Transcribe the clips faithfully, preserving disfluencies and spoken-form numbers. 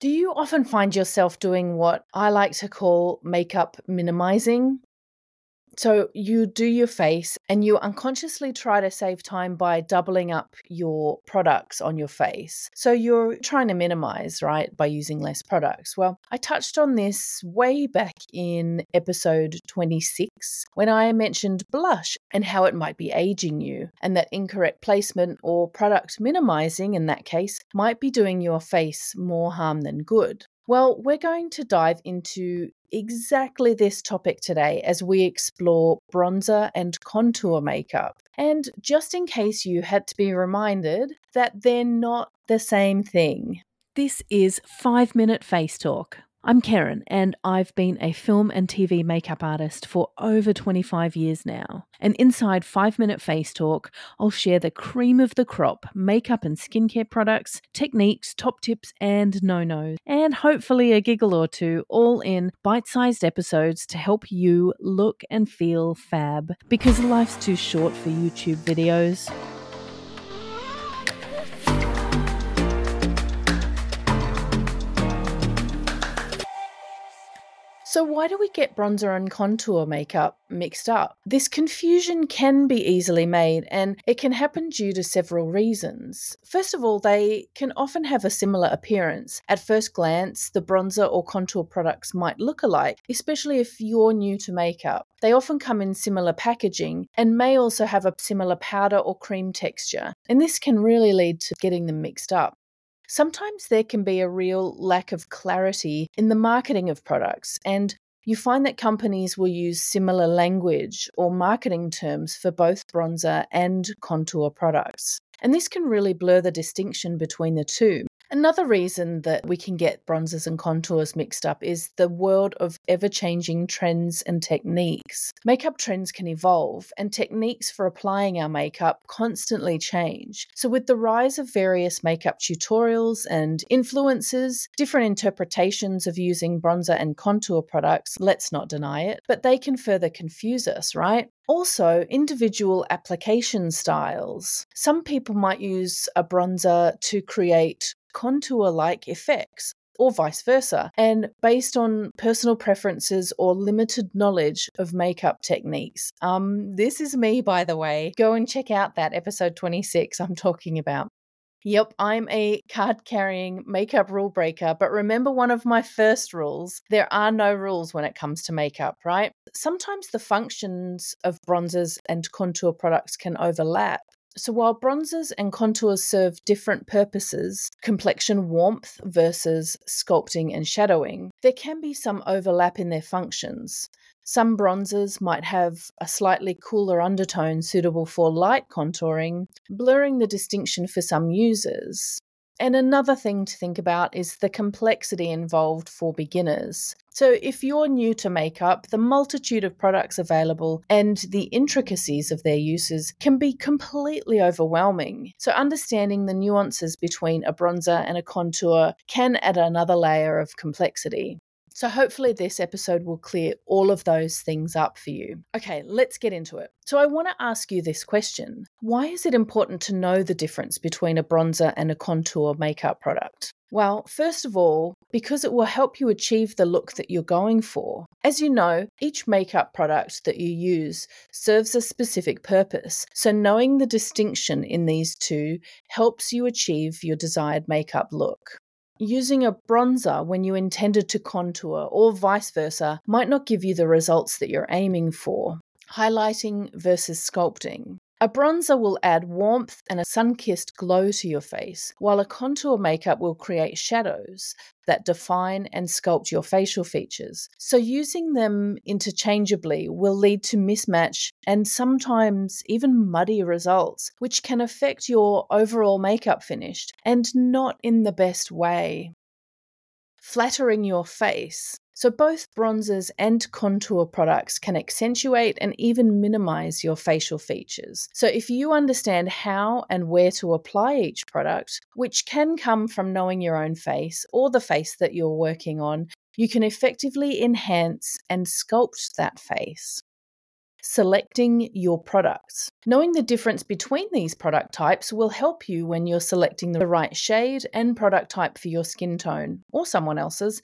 Do you often find yourself doing what I like to call makeup minimizing? So you do your face and you unconsciously try to save time by doubling up your products on your face. So you're trying to minimize, right, by using less products. Well, I touched on this way back in episode twenty-six when I mentioned blush and how it might be aging you, and that incorrect placement or product minimizing in that case might be doing your face more harm than good. Well, we're going to dive into exactly this topic today as we explore bronzer and contour makeup. And just in case you had to be reminded that they're not the same thing. This is five minute Face Talk. I'm Karen, and I've been a film and T V makeup artist for over twenty-five years now. And inside five minute Face Talk, I'll share the cream of the crop, makeup and skincare products, techniques, top tips and no-nos, and hopefully a giggle or two, all in bite-sized episodes to help you look and feel fab, because life's too short for YouTube videos. So why do we get bronzer and contour makeup mixed up? This confusion can be easily made, and it can happen due to several reasons. First of all, they can often have a similar appearance. At first glance, the bronzer or contour products might look alike, especially if you're new to makeup. They often come in similar packaging and may also have a similar powder or cream texture, and this can really lead to getting them mixed up. Sometimes there can be a real lack of clarity in the marketing of products, and you find that companies will use similar language or marketing terms for both bronzer and contour products. And this can really blur the distinction between the two. Another reason that we can get bronzers and contours mixed up is the world of ever-changing trends and techniques. Makeup trends can evolve, and techniques for applying our makeup constantly change. So with the rise of various makeup tutorials and influencers, different interpretations of using bronzer and contour products, let's not deny it, but they can further confuse us, right? Also, individual application styles. Some people might use a bronzer to create contour-like effects, or vice versa, and based on personal preferences or limited knowledge of makeup techniques. Um, this is me, by the way. Go and check out that episode twenty-six I'm talking about. Yep, I'm a card-carrying makeup rule breaker, but remember one of my first rules: there are no rules when it comes to makeup, right? Sometimes the functions of bronzers and contour products can overlap. So while bronzers and contours serve different purposes, complexion warmth versus sculpting and shadowing, there can be some overlap in their functions. Some bronzers might have a slightly cooler undertone suitable for light contouring, blurring the distinction for some users. And another thing to think about is the complexity involved for beginners. So if you're new to makeup, the multitude of products available and the intricacies of their uses can be completely overwhelming. So understanding the nuances between a bronzer and a contour can add another layer of complexity. So hopefully this episode will clear all of those things up for you. Okay, let's get into it. So I want to ask you this question. Why is it important to know the difference between a bronzer and a contour makeup product? Well, first of all, because it will help you achieve the look that you're going for. As you know, each makeup product that you use serves a specific purpose. So knowing the distinction in these two helps you achieve your desired makeup look. Using a bronzer when you intended to contour, or vice versa, might not give you the results that you're aiming for. Highlighting versus sculpting. A bronzer will add warmth and a sun-kissed glow to your face, while a contour makeup will create shadows that define and sculpt your facial features. So using them interchangeably will lead to mismatch and sometimes even muddy results, which can affect your overall makeup finish, and not in the best way. Flattering your face. So both bronzers and contour products can accentuate and even minimize your facial features. So if you understand how and where to apply each product, which can come from knowing your own face or the face that you're working on, you can effectively enhance and sculpt that face. Selecting your products. Knowing the difference between these product types will help you when you're selecting the right shade and product type for your skin tone or someone else's,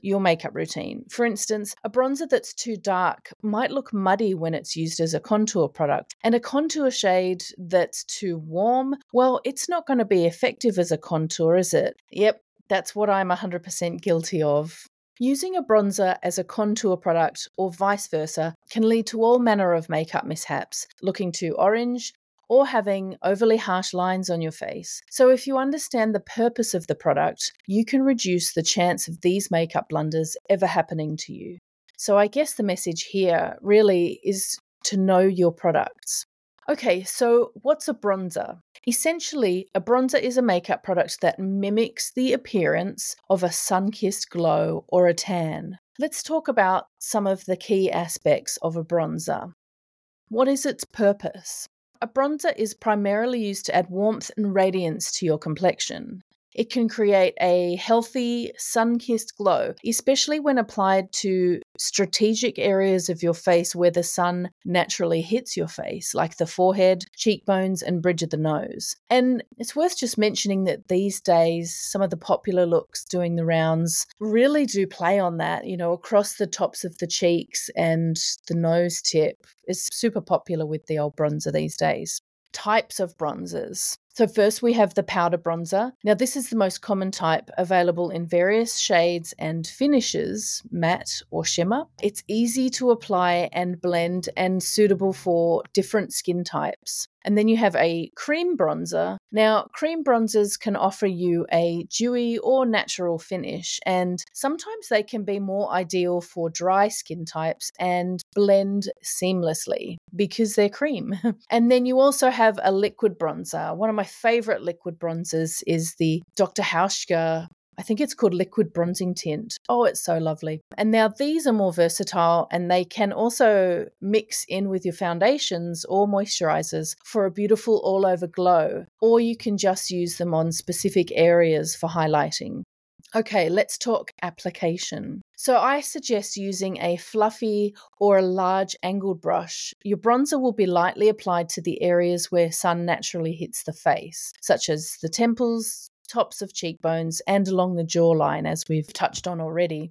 your makeup routine. For instance, a bronzer that's too dark might look muddy when it's used as a contour product, and a contour shade that's too warm, well, it's not going to be effective as a contour, is it? Yep, that's what I'm one hundred percent guilty of. Using a bronzer as a contour product or vice versa can lead to all manner of makeup mishaps, looking too orange or having overly harsh lines on your face. So if you understand the purpose of the product, you can reduce the chance of these makeup blunders ever happening to you. So I guess the message here really is to know your products. Okay, so what's a bronzer? Essentially, a bronzer is a makeup product that mimics the appearance of a sun-kissed glow or a tan. Let's talk about some of the key aspects of a bronzer. What is its purpose? A bronzer is primarily used to add warmth and radiance to your complexion. It can create a healthy, sun-kissed glow, especially when applied to strategic areas of your face where the sun naturally hits your face, like the forehead, cheekbones, and bridge of the nose. And it's worth just mentioning that these days, some of the popular looks doing the rounds really do play on that, you know, across the tops of the cheeks and the nose tip. It's super popular with the old bronzer these days. Types of bronzers. So first we have the powder bronzer. Now this is the most common type, available in various shades and finishes, matte or shimmer. It's easy to apply and blend and suitable for different skin types. And then you have a cream bronzer. Now cream bronzers can offer you a dewy or natural finish, and sometimes they can be more ideal for dry skin types and blend seamlessly because they're cream. And then you also have a liquid bronzer. One of my favorite liquid bronzers is the Doctor Hauschka, I think it's called liquid bronzing tint. Oh, it's so lovely. And now these are more versatile, and they can also mix in with your foundations or moisturizers for a beautiful all over glow, or you can just use them on specific areas for highlighting. Okay, let's talk application. So I suggest using a fluffy or a large angled brush. Your bronzer will be lightly applied to the areas where sun naturally hits the face, such as the temples, tops of cheekbones, and along the jawline, as we've touched on already.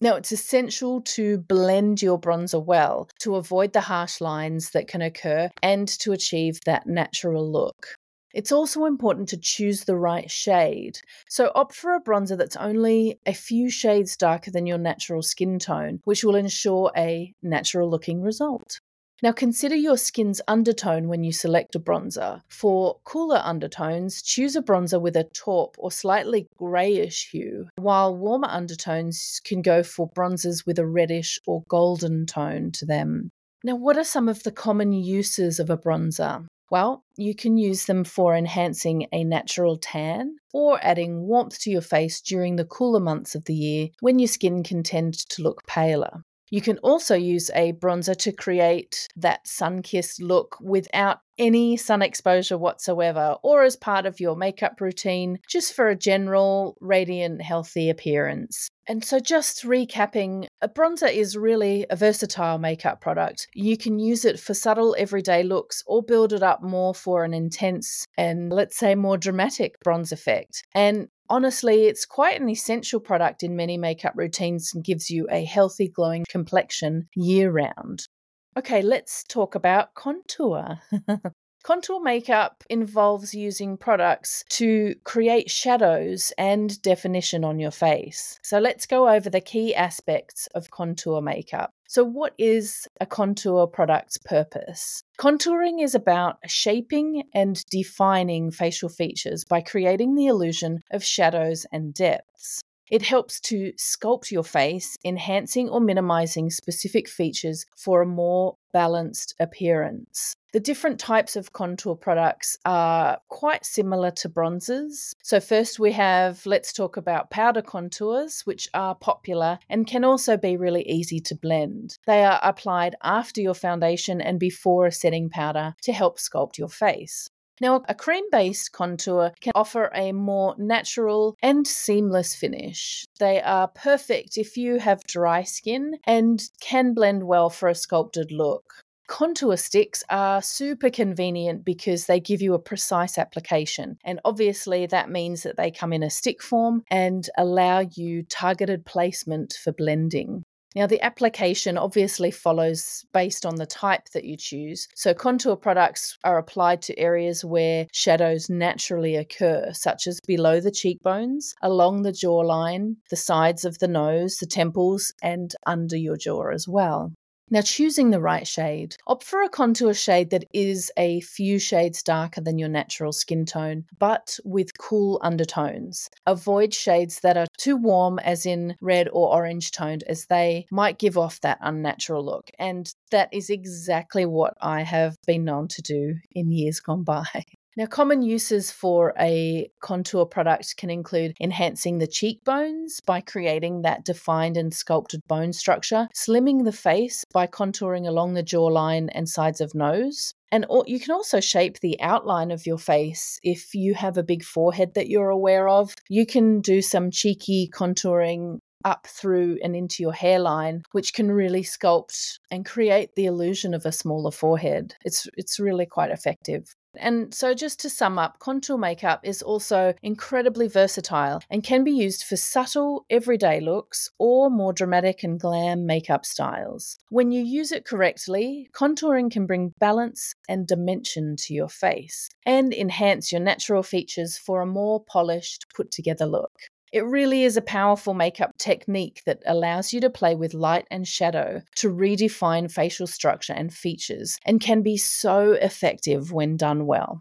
Now, it's essential to blend your bronzer well to avoid the harsh lines that can occur and to achieve that natural look. It's also important to choose the right shade. So opt for a bronzer that's only a few shades darker than your natural skin tone, which will ensure a natural looking result. Now consider your skin's undertone when you select a bronzer. For cooler undertones, choose a bronzer with a taupe or slightly grayish hue, while warmer undertones can go for bronzers with a reddish or golden tone to them. Now, what are some of the common uses of a bronzer? Well, you can use them for enhancing a natural tan or adding warmth to your face during the cooler months of the year when your skin can tend to look paler. You can also use a bronzer to create that sun-kissed look without any sun exposure whatsoever, or as part of your makeup routine, just for a general, radiant, healthy appearance. And so just recapping, a bronzer is really a versatile makeup product. You can use it for subtle everyday looks or build it up more for an intense and, let's say, more dramatic bronze effect. And honestly, it's quite an essential product in many makeup routines and gives you a healthy, glowing complexion year-round. Okay, let's talk about contour. Contour makeup involves using products to create shadows and definition on your face. So let's go over the key aspects of contour makeup. So what is a contour product's purpose? Contouring is about shaping and defining facial features by creating the illusion of shadows and depths. It helps to sculpt your face, enhancing or minimizing specific features for a more balanced appearance. The different types of contour products are quite similar to bronzers. So first we have, let's talk about powder contours, which are popular and can also be really easy to blend. They are applied after your foundation and before a setting powder to help sculpt your face. Now, a cream-based contour can offer a more natural and seamless finish. They are perfect if you have dry skin and can blend well for a sculpted look. Contour sticks are super convenient because they give you a precise application. And obviously that means that they come in a stick form and allow you targeted placement for blending. Now, the application obviously follows based on the type that you choose. So contour products are applied to areas where shadows naturally occur, such as below the cheekbones, along the jawline, the sides of the nose, the temples, and under your jaw as well. Now, choosing the right shade. Opt for a contour shade that is a few shades darker than your natural skin tone, but with cool undertones. Avoid shades that are too warm, as in red or orange toned, as they might give off that unnatural look. And that is exactly what I have been known to do in years gone by. Now, common uses for a contour product can include enhancing the cheekbones by creating that defined and sculpted bone structure, slimming the face by contouring along the jawline and sides of nose. And you can also shape the outline of your face. If you have a big forehead that you're aware of, you can do some cheeky contouring up through and into your hairline, which can really sculpt and create the illusion of a smaller forehead. It's it's really quite effective. And so just to sum up, contour makeup is also incredibly versatile and can be used for subtle, everyday looks or more dramatic and glam makeup styles. When you use it correctly, contouring can bring balance and dimension to your face and enhance your natural features for a more polished, put-together look. It really is a powerful makeup technique that allows you to play with light and shadow to redefine facial structure and features, and can be so effective when done well.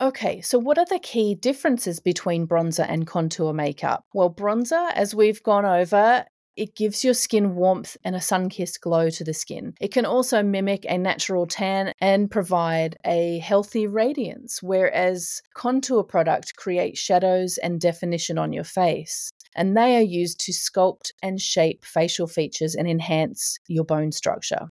Okay, so what are the key differences between bronzer and contour makeup? Well, bronzer, as we've gone over, it gives your skin warmth and a sun-kissed glow to the skin. It can also mimic a natural tan and provide a healthy radiance, whereas contour product creates shadows and definition on your face. And they are used to sculpt and shape facial features and enhance your bone structure.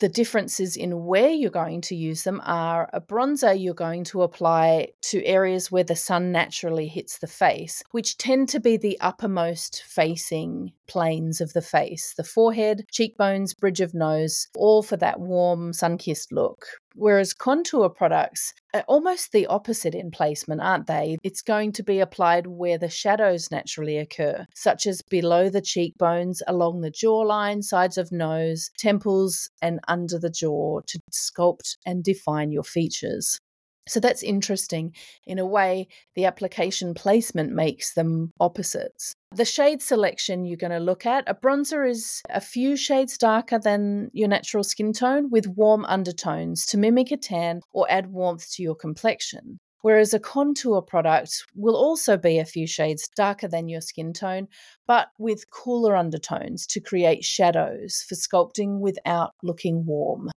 The differences in where you're going to use them are a bronzer you're going to apply to areas where the sun naturally hits the face, which tend to be the uppermost facing planes of the face, the forehead, cheekbones, bridge of nose, all for that warm, sun-kissed look. Whereas contour products are almost the opposite in placement, aren't they? It's going to be applied where the shadows naturally occur, such as below the cheekbones, along the jawline, sides of nose, temples, and under the jaw to sculpt and define your features. So that's interesting. In a way, the application placement makes them opposites. The shade selection you're going to look at, a bronzer is a few shades darker than your natural skin tone with warm undertones to mimic a tan or add warmth to your complexion. Whereas a contour product will also be a few shades darker than your skin tone, but with cooler undertones to create shadows for sculpting without looking warm.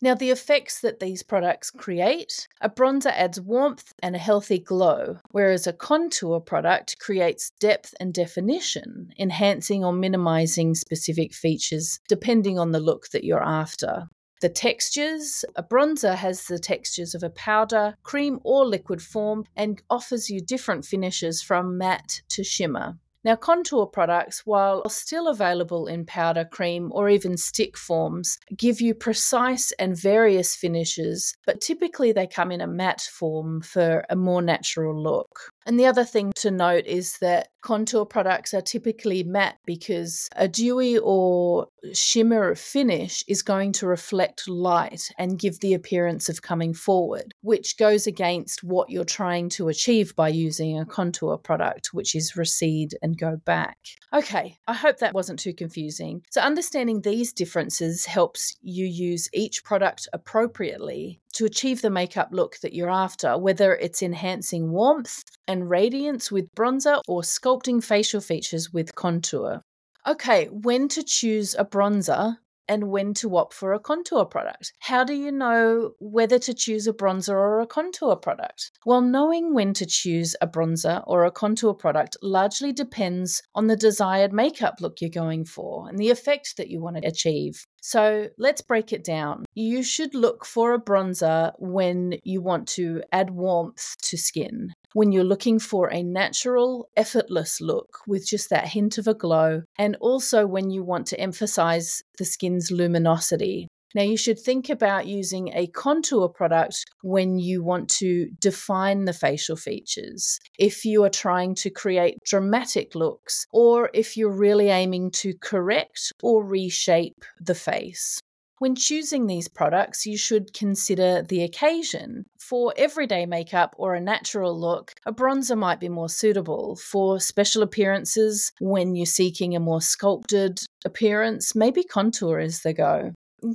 Now, the effects that these products create, a bronzer adds warmth and a healthy glow, whereas a contour product creates depth and definition, enhancing or minimizing specific features depending on the look that you're after. The textures, a bronzer has the textures of a powder, cream or liquid form and offers you different finishes from matte to shimmer. Now, contour products, while still available in powder, cream, or even stick forms, give you precise and various finishes, but typically they come in a matte form for a more natural look. And the other thing to note is that contour products are typically matte because a dewy or shimmer finish is going to reflect light and give the appearance of coming forward, which goes against what you're trying to achieve by using a contour product, which is recede and go back. Okay, I hope that wasn't too confusing. So understanding these differences helps you use each product appropriately to achieve the makeup look that you're after, whether it's enhancing warmth and radiance with bronzer or sculpting facial features with contour. Okay, when to choose a bronzer and when to opt for a contour product. How do you know whether to choose a bronzer or a contour product? Well, knowing when to choose a bronzer or a contour product largely depends on the desired makeup look you're going for and the effect that you want to achieve. So let's break it down. You should look for a bronzer when you want to add warmth to skin, when you're looking for a natural, effortless look with just that hint of a glow, and also when you want to emphasize the skin's luminosity. Now, you should think about using a contour product when you want to define the facial features, if you are trying to create dramatic looks, or if you're really aiming to correct or reshape the face. When choosing these products, you should consider the occasion. For everyday makeup or a natural look, a bronzer might be more suitable. For special appearances, when you're seeking a more sculpted appearance, maybe contour is the go.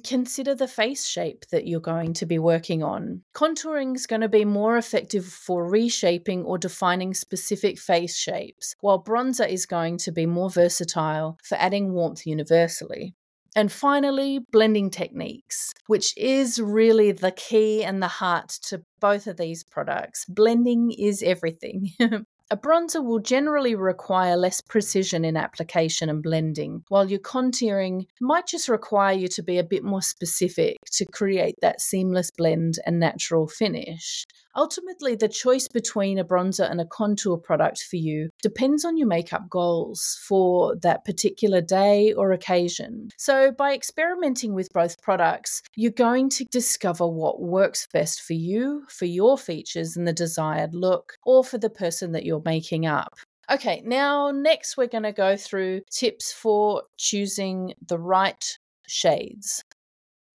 Consider the face shape that you're going to be working on. Contouring is going to be more effective for reshaping or defining specific face shapes, while bronzer is going to be more versatile for adding warmth universally. And finally, blending techniques, which is really the key and the heart to both of these products. Blending is everything. A bronzer will generally require less precision in application and blending, while your contouring might just require you to be a bit more specific to create that seamless blend and natural finish. Ultimately, the choice between a bronzer and a contour product for you depends on your makeup goals for that particular day or occasion. So by experimenting with both products, you're going to discover what works best for you, for your features and the desired look, or for the person that you're making up. Okay, now next we're going to go through tips for choosing the right shades.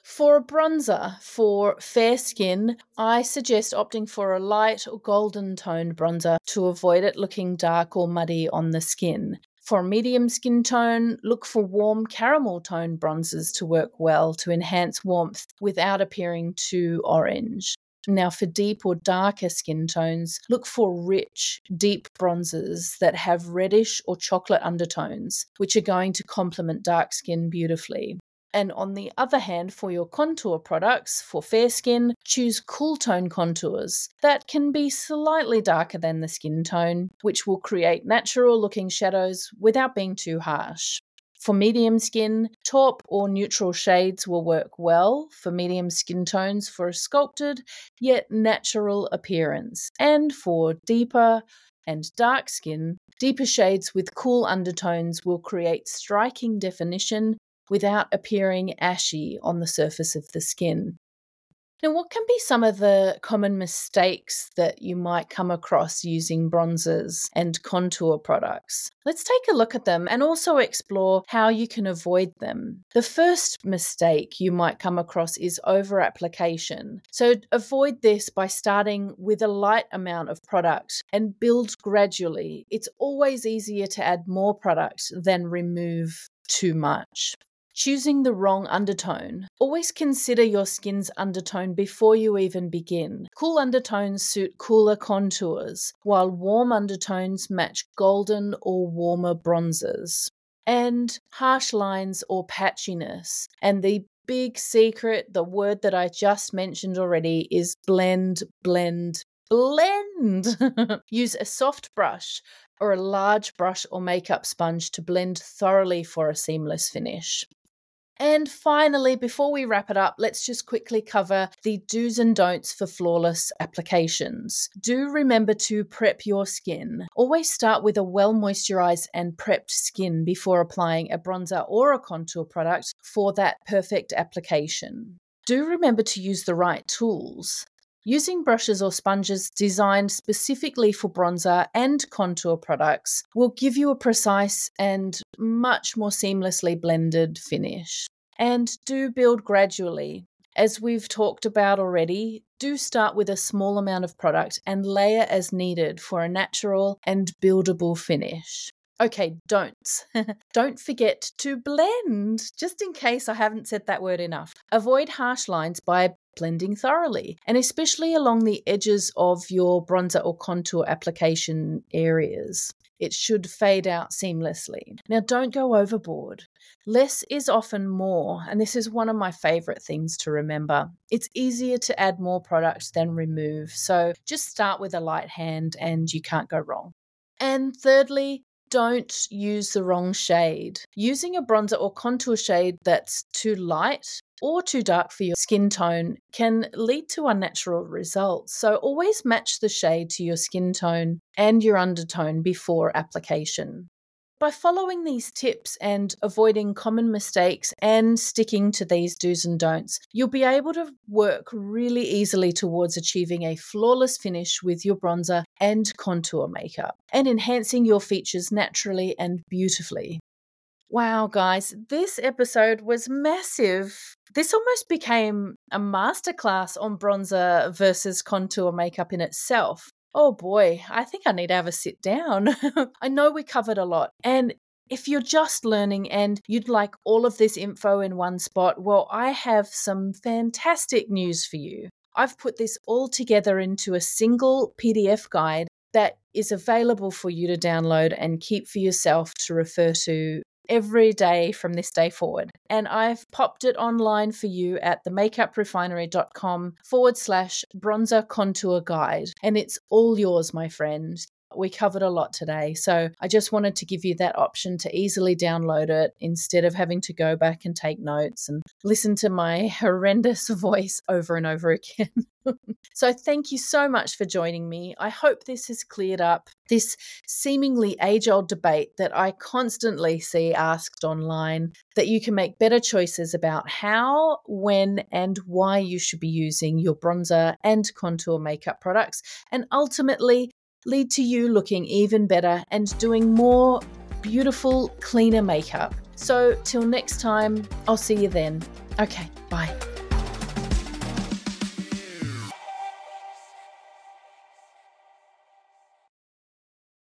For a bronzer, for fair skin, I suggest opting for a light or golden toned bronzer to avoid it looking dark or muddy on the skin. For medium skin tone, look for warm caramel toned bronzers to work well to enhance warmth without appearing too orange. Now, for deep or darker skin tones, look for rich, deep bronzers that have reddish or chocolate undertones, which are going to complement dark skin beautifully. And on the other hand, for your contour products, for fair skin, choose cool tone contours that can be slightly darker than the skin tone, which will create natural looking shadows without being too harsh. For medium skin, taupe or neutral shades will work well for medium skin tones for a sculpted yet natural appearance. And for deeper and dark skin, deeper shades with cool undertones will create striking definition without appearing ashy on the surface of the skin. Now, what can be some of the common mistakes that you might come across using bronzers and contour products? Let's take a look at them and also explore how you can avoid them. The first mistake you might come across is over-application. So avoid this by starting with a light amount of product and build gradually. It's always easier to add more product than remove too much. Choosing the wrong undertone. Always consider your skin's undertone before you even begin. Cool undertones suit cooler contours, while warm undertones match golden or warmer bronzers. And harsh lines or patchiness. And the big secret, the word that I just mentioned already, is blend, blend, blend. Use a soft brush or a large brush or makeup sponge to blend thoroughly for a seamless finish. And finally, before we wrap it up, let's just quickly cover the do's and don'ts for flawless applications. Do remember to prep your skin. Always start with a well-moisturized and prepped skin before applying a bronzer or a contour product for that perfect application. Do remember to use the right tools. Using brushes or sponges designed specifically for bronzer and contour products will give you a precise and much more seamlessly blended finish. And do build gradually. As we've talked about already, do start with a small amount of product and layer as needed for a natural and buildable finish. Okay, don'ts. Don't forget to blend, just in case I haven't said that word enough. Avoid harsh lines by blending thoroughly, and especially along the edges of your bronzer or contour application areas. It should fade out seamlessly. Now, don't go overboard. Less is often more, and this is one of my favorite things to remember. It's easier to add more product than remove, so just start with a light hand and you can't go wrong. And thirdly, don't use the wrong shade. Using a bronzer or contour shade that's too light or too dark for your skin tone can lead to unnatural results. So always match the shade to your skin tone and your undertone before application. By following these tips and avoiding common mistakes and sticking to these do's and don'ts, you'll be able to work really easily towards achieving a flawless finish with your bronzer and contour makeup and enhancing your features naturally and beautifully. Wow, guys, this episode was massive. This almost became a masterclass on bronzer versus contour makeup in itself. Oh boy, I think I need to have a sit down. I know we covered a lot. And if you're just learning and you'd like all of this info in one spot, well, I have some fantastic news for you. I've put this all together into a single P D F guide that is available for you to download and keep for yourself to refer to every day from this day forward. And I've popped it online for you at themakeuprefinery.com forward slash bronzer contour guide. And it's all yours, my friend. We covered a lot today. So I just wanted to give you that option to easily download it instead of having to go back and take notes and listen to my horrendous voice over and over again. So thank you so much for joining me. I hope this has cleared up this seemingly age-old debate that I constantly see asked online, that you can make better choices about how, when, and why you should be using your bronzer and contour makeup products, and ultimately lead to you looking even better and doing more beautiful, cleaner makeup. So till next time, I'll see you then. Okay, bye.